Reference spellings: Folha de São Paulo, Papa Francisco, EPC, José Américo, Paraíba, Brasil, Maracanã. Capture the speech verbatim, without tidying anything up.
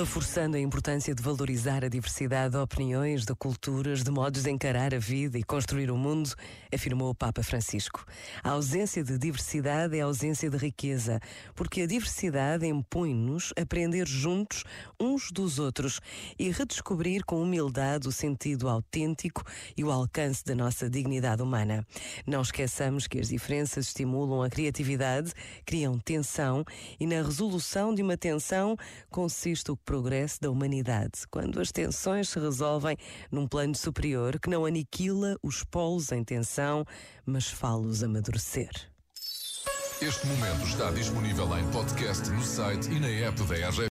reforçando a importância de valorizar a diversidade de opiniões, de culturas, de modos de encarar a vida e construir o mundo, afirmou o Papa Francisco. A ausência de diversidade é a ausência de riqueza, porque a diversidade impõe-nos a aprender juntos uns dos outros e redescobrir com humildade o sentido autêntico e o alcance da nossa dignidade humana. Não esqueçamos que as diferenças estimulam a criatividade, criam tensão e na resolução de uma tensão consiste o progresso da humanidade, quando as tensões se resolvem num plano superior que não aniquila os polos em tensão, mas faz-os amadurecer. Este momento está disponível em podcast no site e na app da R G P.